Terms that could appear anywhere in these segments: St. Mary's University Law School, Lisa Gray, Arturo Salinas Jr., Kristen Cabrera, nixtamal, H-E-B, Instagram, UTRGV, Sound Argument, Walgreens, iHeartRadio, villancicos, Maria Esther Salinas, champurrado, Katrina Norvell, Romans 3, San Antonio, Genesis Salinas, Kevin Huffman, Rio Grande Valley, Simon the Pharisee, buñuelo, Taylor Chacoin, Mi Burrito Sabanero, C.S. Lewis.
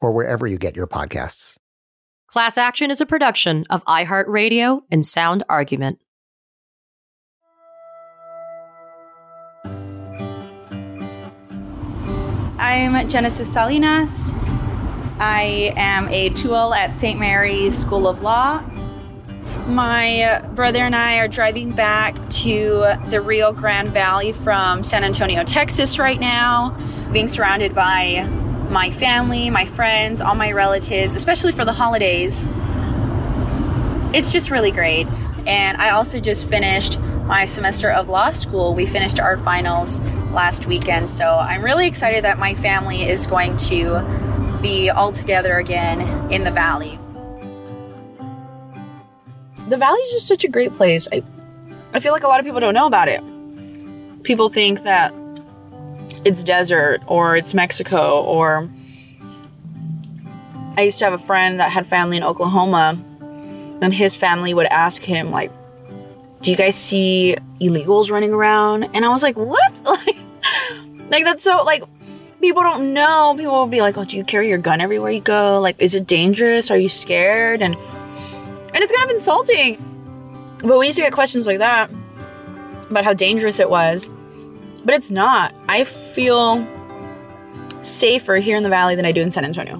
or wherever you get your podcasts. Class Action is a production of iHeartRadio and Sound Argument. I'm Genesis Salinas. I am a TUL at St. Mary's School of Law. My brother and I are driving back to the Rio Grande Valley from San Antonio, Texas right now, being surrounded by my family, my friends, all my relatives, especially for the holidays. It's just really great. And I also just finished my semester of law school. We finished our finals last weekend, so I'm really excited that my family is going to be all together again in the Valley. The Valley is just such a great place. I feel like a lot of people don't know about it. People think that it's desert or it's Mexico, or I used to have a friend that had family in Oklahoma, and his family would ask him, like, do you guys see illegals running around? And I was like, what? Like that's so, like, people don't know. People will be like, oh, do you carry your gun everywhere you go? Like, is it dangerous? Are you scared? And it's kind of insulting. But we used to get questions like that about how dangerous it was. But it's not. I feel safer here in the Valley than I do in San Antonio.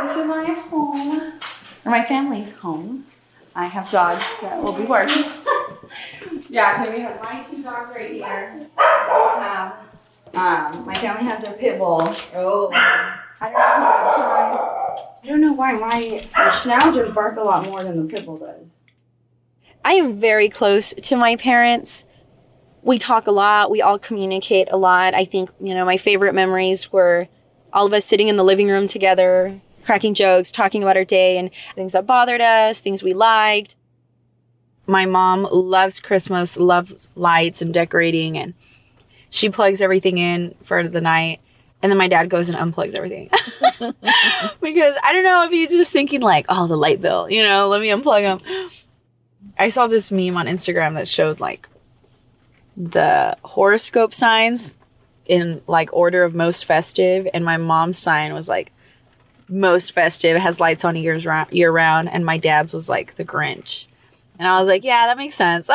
This is my home, or my family's home. I have dogs that will be working. Yeah, so we have my two dogs right here. We have, my family has their pit bull. Oh, I don't know. I don't know why my schnauzers bark a lot more than the pit bull does. I am very close to my parents. We talk a lot. We all communicate a lot. I think, you know, my favorite memories were all of us sitting in the living room together, cracking jokes, talking about our day and things that bothered us, things we liked. My mom loves Christmas, loves lights and decorating, and she plugs everything in for the night. And then my dad goes and unplugs everything. Because I don't know if he's just thinking like, oh, the light bill, you know, let me unplug them. I saw this meme on Instagram that showed like the horoscope signs in like order of most festive. And my mom's sign was like most festive, has lights on year round. And my dad's was like the Grinch. And I was like, yeah, that makes sense.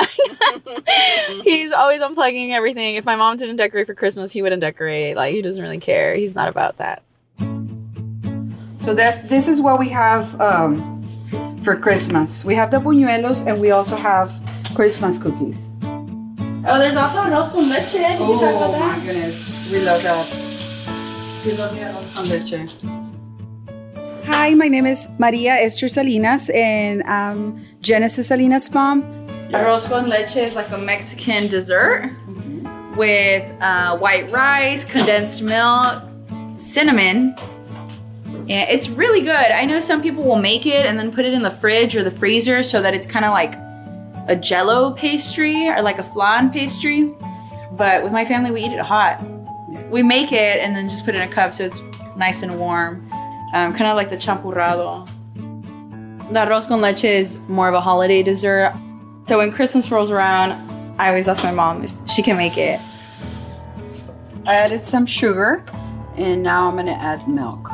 He's always unplugging everything. If my mom didn't decorate for Christmas, he wouldn't decorate. Like, he doesn't really care. He's not about that. So this is what we have for Christmas. We have the buñuelos, and we also have Christmas cookies. Oh, there's also an arroz con leche. Did you talk about that? Oh, my goodness. We love that. We love the arroz con leche. Hi, my name is Maria Esther Salinas, and I'm Genesis Salinas' mom. Arroz con leche is like a Mexican dessert with white rice, condensed milk, cinnamon. And it's really good. I know some people will make it and then put it in the fridge or the freezer so that it's kind of like a jello pastry or like a flan pastry. But with my family, we eat it hot. Yes. We make it and then just put it in a cup so it's nice and warm. Kind of like the champurrado. The arroz con leche is more of a holiday dessert. So when Christmas rolls around, I always ask my mom if she can make it. I added some sugar and now I'm gonna add milk.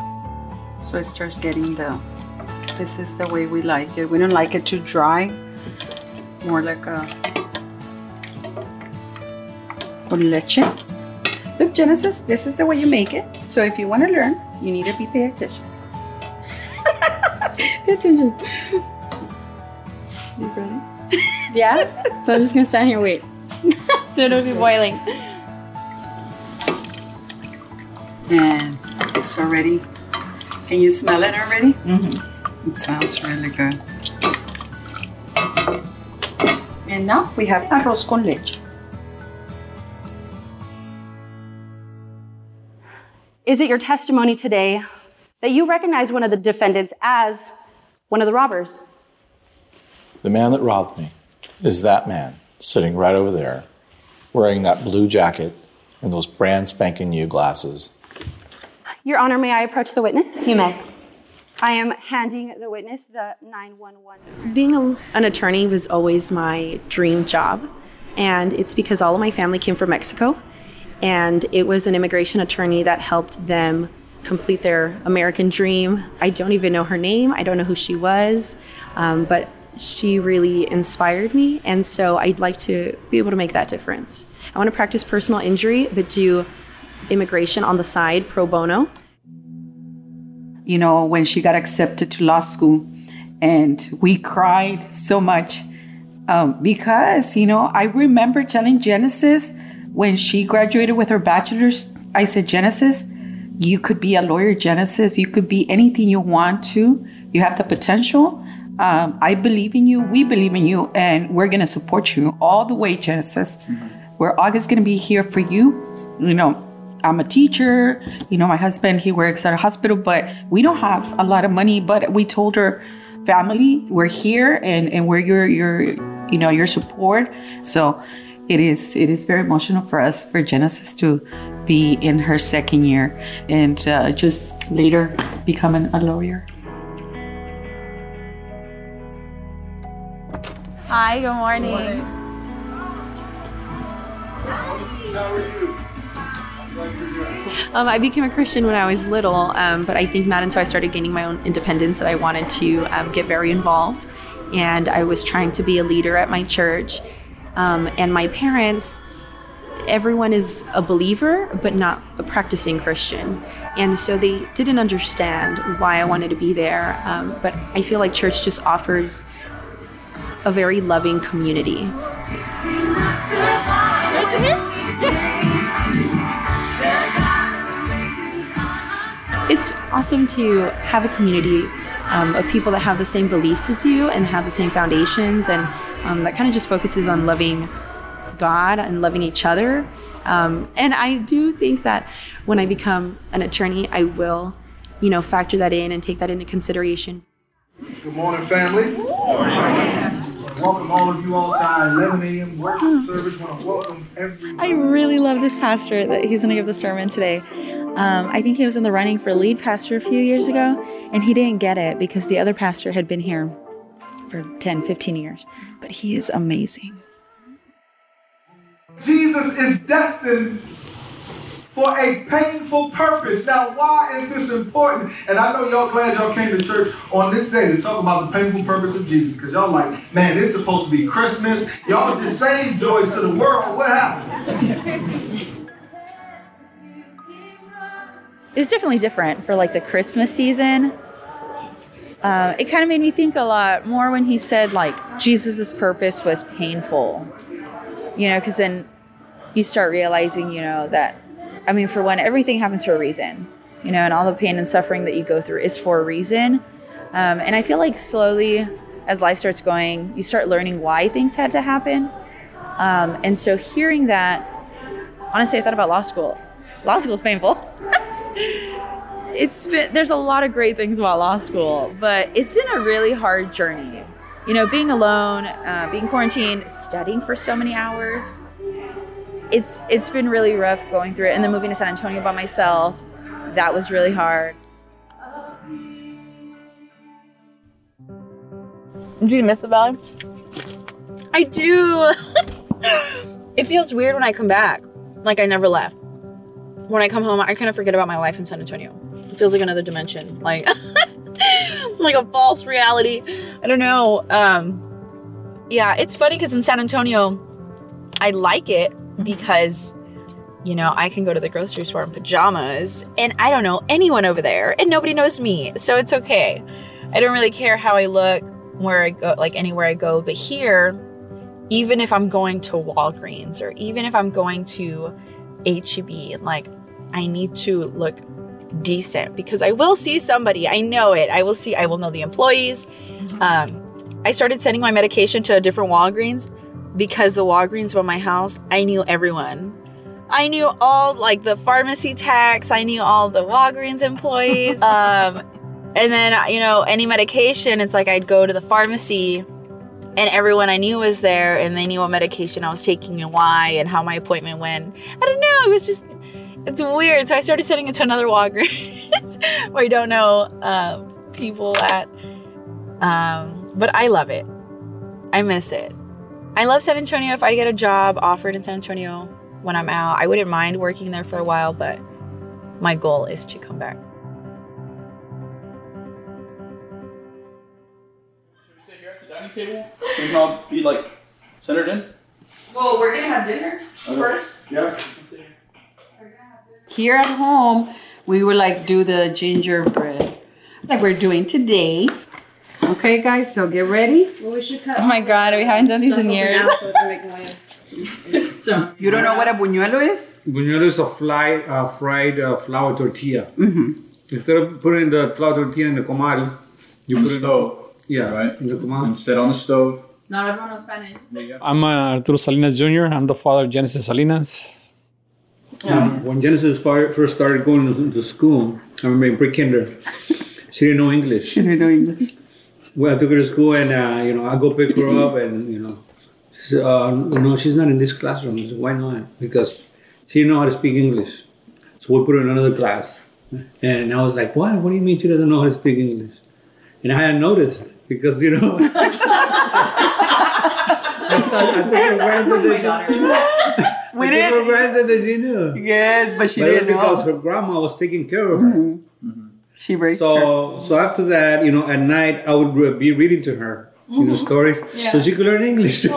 So it starts getting this is the way we like it. We don't like it too dry, more like a con leche. Look, Genesis, this is the way you make it. So if you wanna learn, you need to pay attention. Pay attention. You ready? Yeah? So I'm just gonna stand here and wait. So it'll be boiling. And it's already, can you smell it already? Mm-hmm. It sounds really good. And now we have arroz con leche. Is it your testimony today that you recognize one of the defendants as one of the robbers? The man that robbed me is that man sitting right over there, wearing that blue jacket and those brand spanking new glasses. Your Honor, may I approach the witness? You may. I am handing the witness the 911. Being an attorney was always my dream job, and it's because all of my family came from Mexico. And it was an immigration attorney that helped them complete their American dream. I don't even know her name. I don't know who she was, but she really inspired me. And so I'd like to be able to make that difference. I want to practice personal injury, but do immigration on the side pro bono. You know, when she got accepted to law school and we cried so much because, you know, I remember telling Genesis, when she graduated with her bachelor's, I said, Genesis, you could be a lawyer, Genesis. You could be anything you want to. You have the potential. I believe in you. We believe in you. And we're going to support you all the way, Genesis. Mm-hmm. We're always going to be here for you. You know, I'm a teacher. You know, my husband, he works at a hospital, but we don't have a lot of money. But we told her family, we're here and we're your support. So It is very emotional for us, for Genesis to be in her second year and just later becoming a lawyer. Hi, good morning. Good morning. How are you? I became a Christian when I was little, but I think not until I started gaining my own independence that I wanted to get very involved. And I was trying to be a leader at my church. And my parents, everyone is a believer, but not a practicing Christian. And so they didn't understand why I wanted to be there. But I feel like church just offers a very loving community. It's awesome to have a community of people that have the same beliefs as you and have the same foundations, and that kind of just focuses on loving God and loving each other. And I do think that when I become an attorney, I will, you know, factor that in and take that into consideration. Good morning, family. Good morning. Welcome all of you all to our 11 a.m. worship service. Want to welcome everyone. I really love this pastor that he's going to give the sermon today. I think he was in the running for lead pastor a few years ago, and he didn't get it because the other pastor had been here for 10, 15 years, but he is amazing. Jesus is destined for a painful purpose. Now, why is this important? And I know y'all glad y'all came to church on this day to talk about the painful purpose of Jesus, because y'all like, man, this is supposed to be Christmas. Y'all just saying joy to the world. What happened? It's definitely different for like the Christmas season. It kind of made me think a lot more when he said, like, Jesus' purpose was painful, you know, because then you start realizing, you know, that, I mean, for one, everything happens for a reason, you know, and all the pain and suffering that you go through is for a reason. And I feel like slowly as life starts going, you start learning why things had to happen. And so hearing that, honestly, I thought about law school. Law school's painful. There's a lot of great things about law school, but it's been a really hard journey. you know, being alone, being quarantined, studying for so many hours, it's been really rough going through it. And then moving to San Antonio by myself, that was really hard. Do you miss the valley? I do. It feels weird when I come back, like I never left. When I come home, I kind of forget about my life in San Antonio. It feels like another dimension, like like a false reality. I don't know. Yeah, it's funny because in San Antonio, I like it because, you know, I can go to the grocery store in pajamas and I don't know anyone over there and nobody knows me. So it's okay. I don't really care how I look, where I go, like anywhere I go. But here, even if I'm going to Walgreens or even if I'm going to H-E-B, like I need to look decent because I will see somebody. I know it. I will know the employees. I started sending my medication to a different Walgreens because the Walgreens by my house, I knew everyone. I knew all like the pharmacy techs. I knew all the Walgreens employees. And then, you know, any medication, it's like I'd go to the pharmacy and everyone I knew was there and they knew what medication I was taking and why and how my appointment went. I don't know. It was just, it's weird. So I started sending it to another Walgreens where I don't know people at. But I love it. I miss it. I love San Antonio. If I get a job offered in San Antonio when I'm out, I wouldn't mind working there for a while, but my goal is to come back. Table so we can all be like centered in? Well, we're gonna have dinner first. Yeah. Here at home, we would like do the gingerbread like we're doing today. Okay, guys, so get ready. Well, we should cut. Oh my God, we haven't done these in years. So you don't know what a buñuelo is? Buñuelo is a fried flour tortilla. Instead of putting the flour tortilla in the comal, you put it in the stove. Yeah, right. Instead on the stove. Not everyone knows Spanish. I'm Arturo Salinas Jr. I'm the father of Genesis Salinas. Oh, yes. When Genesis first started going to school, I remember in pre-kinder, she didn't know English. Well, I took her to school and, you know, I go pick her up and, you know, she said, no, she's not in this classroom. I said, why not? Because she didn't know how to speak English. So we put her in another class. And I was like, what? What do you mean she doesn't know how to speak English? And I hadn't noticed. Because, you know, I took her granted that she knew. Yes, but she didn't know. Because her grandma was taking care of her. She raised her. So after that, you know, at night, I would be reading to her, you know, stories. Yeah. So she could learn English. Because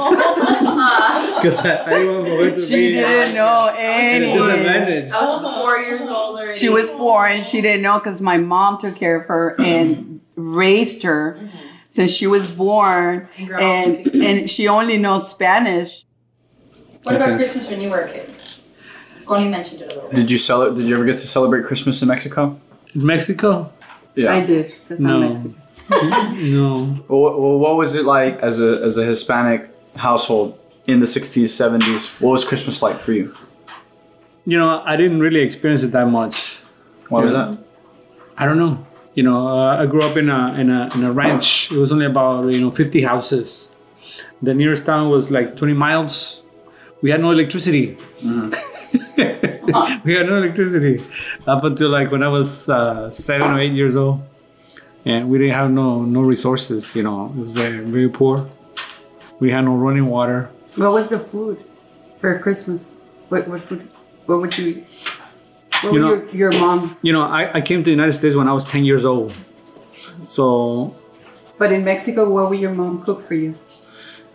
I didn't want her to She didn't know any. I was 4 years old already. She was four and she didn't know because my mom took care of her and raised her. Since she was born, and she only knows Spanish. What about Christmas when you were a kid? Connie mentioned it a little bit. Did you ever get to celebrate Christmas in Mexico? Mexico? Yeah. I did. That's not Mexico. No. Well, what was it like as a Hispanic household in the 60s, 70s? What was Christmas like for you? You know, I didn't really experience it that much. Why was that? I don't know. You know, I grew up in a ranch. It was only about, you know, 50 houses. The nearest town was like 20 miles. We had no electricity. We had no electricity up until like when I was 7 or 8 years old, and we didn't have no resources. You know, it was very, very poor. We had no running water. What was the food for Christmas? What food? What would you eat? You know, your mom. You know, I came to the United States when I was 10 years old. So. But in Mexico, what would your mom cook for you?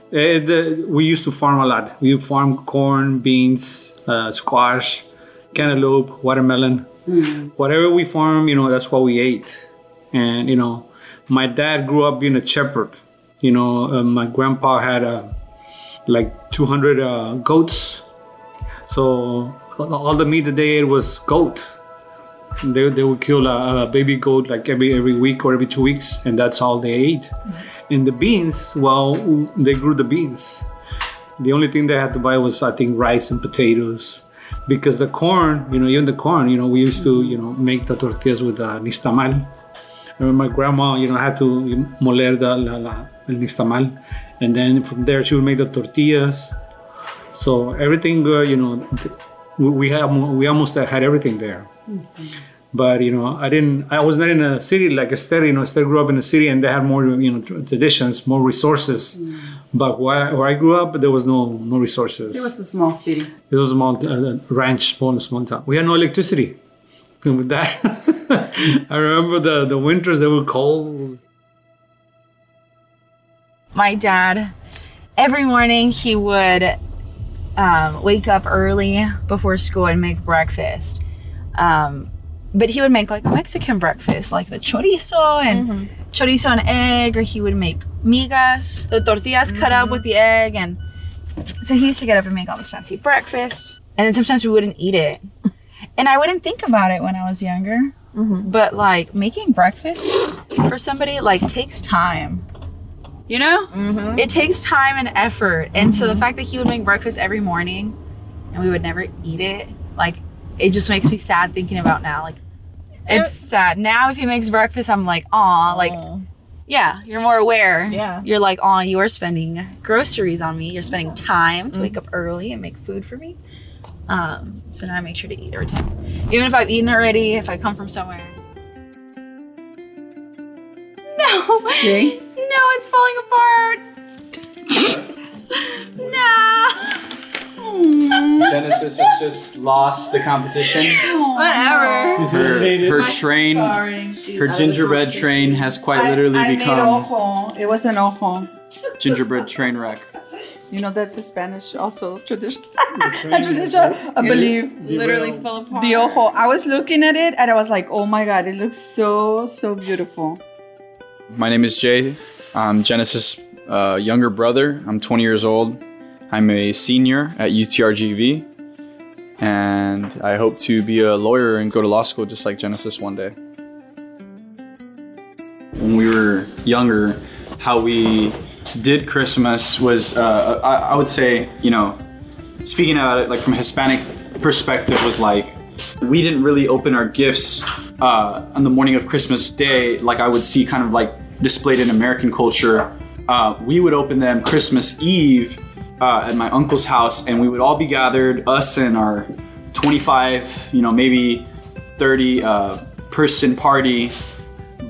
We used to farm a lot. We farmed corn, beans, squash, cantaloupe, watermelon. Whatever we farm, you know, that's what we ate. And, you know, my dad grew up being a shepherd. You know, my grandpa had like 200 goats. So. All the meat that they ate was goat. They would kill a baby goat like every week or every 2 weeks, and that's all they ate. And the beans, well, they grew the beans. The only thing they had to buy was, I think, rice and potatoes, because the corn, you know, even the corn, you know, we used to, you know, make the tortillas with nistamal. I remember my grandma, you know, had to moler el nixtamal. And then from there, she would make the tortillas. So everything, you know, we almost had everything there. Mm-hmm. But, you know, I was not in a city like Esther. You know, Esther grew up in a city and they had more, you know, traditions, more resources. Mm. But where I grew up, there was no resources. It was a small city. It was a small ranch, small town. We had no electricity. And with that, I remember the winters, they were cold. My dad, every morning he would wake up early before school and make breakfast. But he would make like a Mexican breakfast, like the chorizo and chorizo and egg, or he would make migas, the tortillas cut up with the egg. And so he used to get up and make all this fancy breakfast. And then sometimes we wouldn't eat it. And I wouldn't think about it when I was younger, but like making breakfast for somebody like takes time, you know? It takes time and effort. And so the fact that he would make breakfast every morning and we would never eat it, like it just makes me sad thinking about now. Like it's sad. Now if he makes breakfast, I'm like, aw, like, yeah, you're more aware. Yeah. You're like, aw, you are spending groceries on me. You're spending time to wake up early and make food for me. So now I make sure to eat every time. Even if I've eaten already, if I come from somewhere. No. Jay? No, it's falling apart. No. Genesis has just lost the competition. Whatever. Her train, her gingerbread train has quite literally become... Ojo. It was an ojo. Gingerbread train wreck. You know, that's a Spanish also tradition. I believe. Literally fell apart. The ojo. I was looking at it and I was like, oh my God, it looks so, so beautiful. My name is Jay. I'm Genesis' younger brother. I'm 20 years old. I'm a senior at UTRGV, and I hope to be a lawyer and go to law school just like Genesis one day. When we were younger, how we did Christmas was, I would say, you know, speaking about it like from a Hispanic perspective, was like, we didn't really open our gifts on the morning of Christmas Day, like I would see kind of like displayed in American culture. We would open them Christmas Eve, at my uncle's house, and we would all be gathered, us and our 25, you know, maybe 30 person party.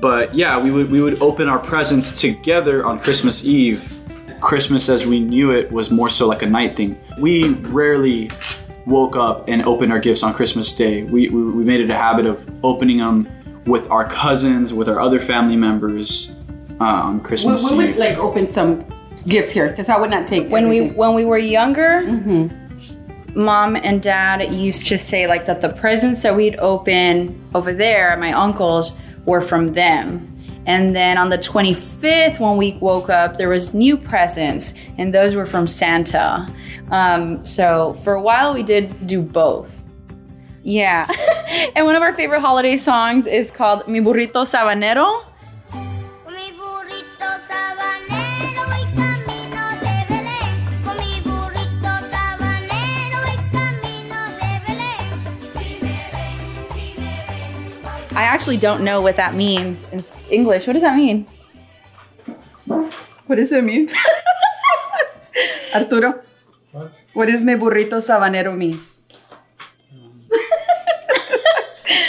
But yeah, we would open our presents together on Christmas Eve. Christmas as we knew it was more so like a night thing. We rarely woke up and opened our gifts on Christmas Day. We made it a habit of opening them with our cousins, with our other family members on Christmas Eve. We would like open some gifts here because I would not take when we were younger. Mom and Dad used to say like that the presents that we'd open over there at my uncle's were from them, and then on the 25th when we woke up there was new presents and those were from Santa. So for a while we did do both. Yeah. And one of our favorite holiday songs is called Mi Burrito Sabanero. I actually don't know what that means in English. What does that mean? What does it mean? Arturo, what does Mi Burrito Sabanero means?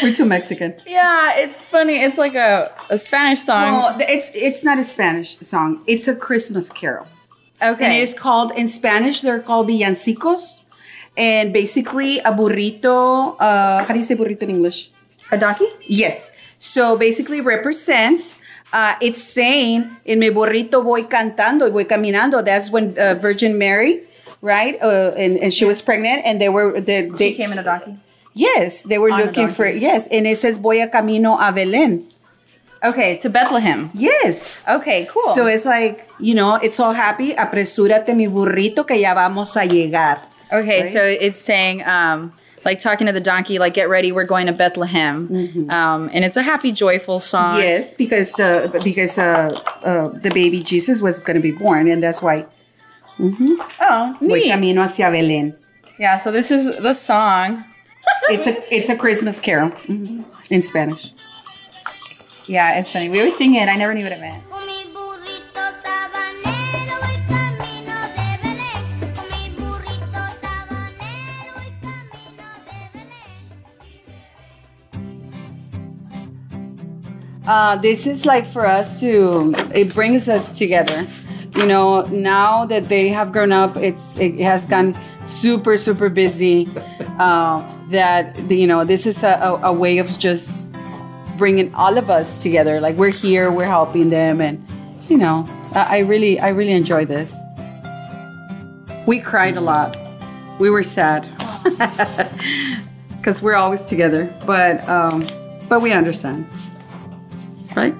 We're too Mexican. Yeah, it's funny. It's like a Spanish song. Well, it's not a Spanish song. It's a Christmas carol. Okay. And it is called, in Spanish, they're called villancicos. And basically a burrito, how do you say burrito in English? A donkey? Yes. So basically represents, it's saying, en mi burrito voy cantando, voy caminando. That's when Virgin Mary, right? And she was pregnant and they were... They came in a donkey? Yes. They were looking for... Yes. And it says, voy a camino a Belén. Okay. To Bethlehem. Yes. Okay, cool. So it's like, you know, it's all happy. Apresúrate mi burrito que ya vamos a llegar. Okay. Right? So it's saying... like talking to the donkey, like, get ready, we're going to Bethlehem. And it's a happy, joyful song. Yes, because the baby Jesus was going to be born, and that's why. Oh, neat. Camino hacia Belén. Yeah, so this is the song. It's a Christmas carol in Spanish. Yeah, it's funny. We always sing it. I never knew what it meant. This is like for us to, it brings us together. You know, now that they have grown up, it has gone super, super busy. This is a way of just bringing all of us together. Like, we're here, we're helping them. And, you know, I really enjoy this. We cried a lot. We were sad because we're always together. But we understand. Right?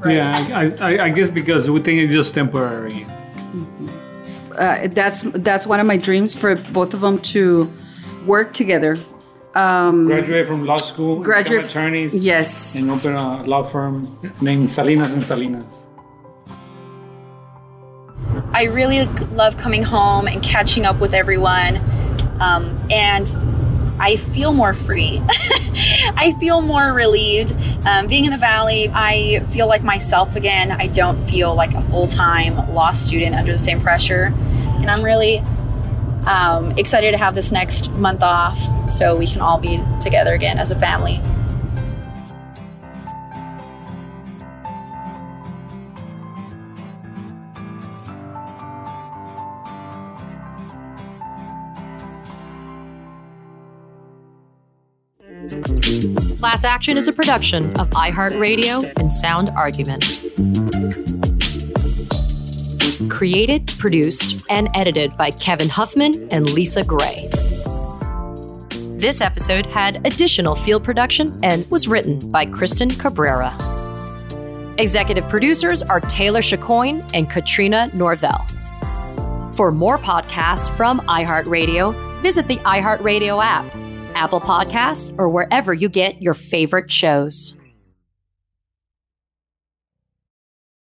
Right. Yeah, I guess because we think it's just temporary. Mm-hmm. That's one of my dreams, for both of them to work together. Graduate from law school, graduate attorneys, yes, and open a law firm named Salinas and Salinas. I really love coming home and catching up with everyone, and I feel more free. I feel more relieved. Being in the Valley, I feel like myself again. I don't feel like a full-time law student under the same pressure. And I'm really excited to have this next month off so we can all be together again as a family. Class Action is a production of iHeartRadio and Sound Argument. Created, produced, and edited by Kevin Huffman and Lisa Gray. This episode had additional field production and was written by Kristen Cabrera. Executive producers are Taylor Chacoin and Katrina Norvell. For more podcasts from iHeartRadio, visit the iHeartRadio app, Apple Podcasts, or wherever you get your favorite shows.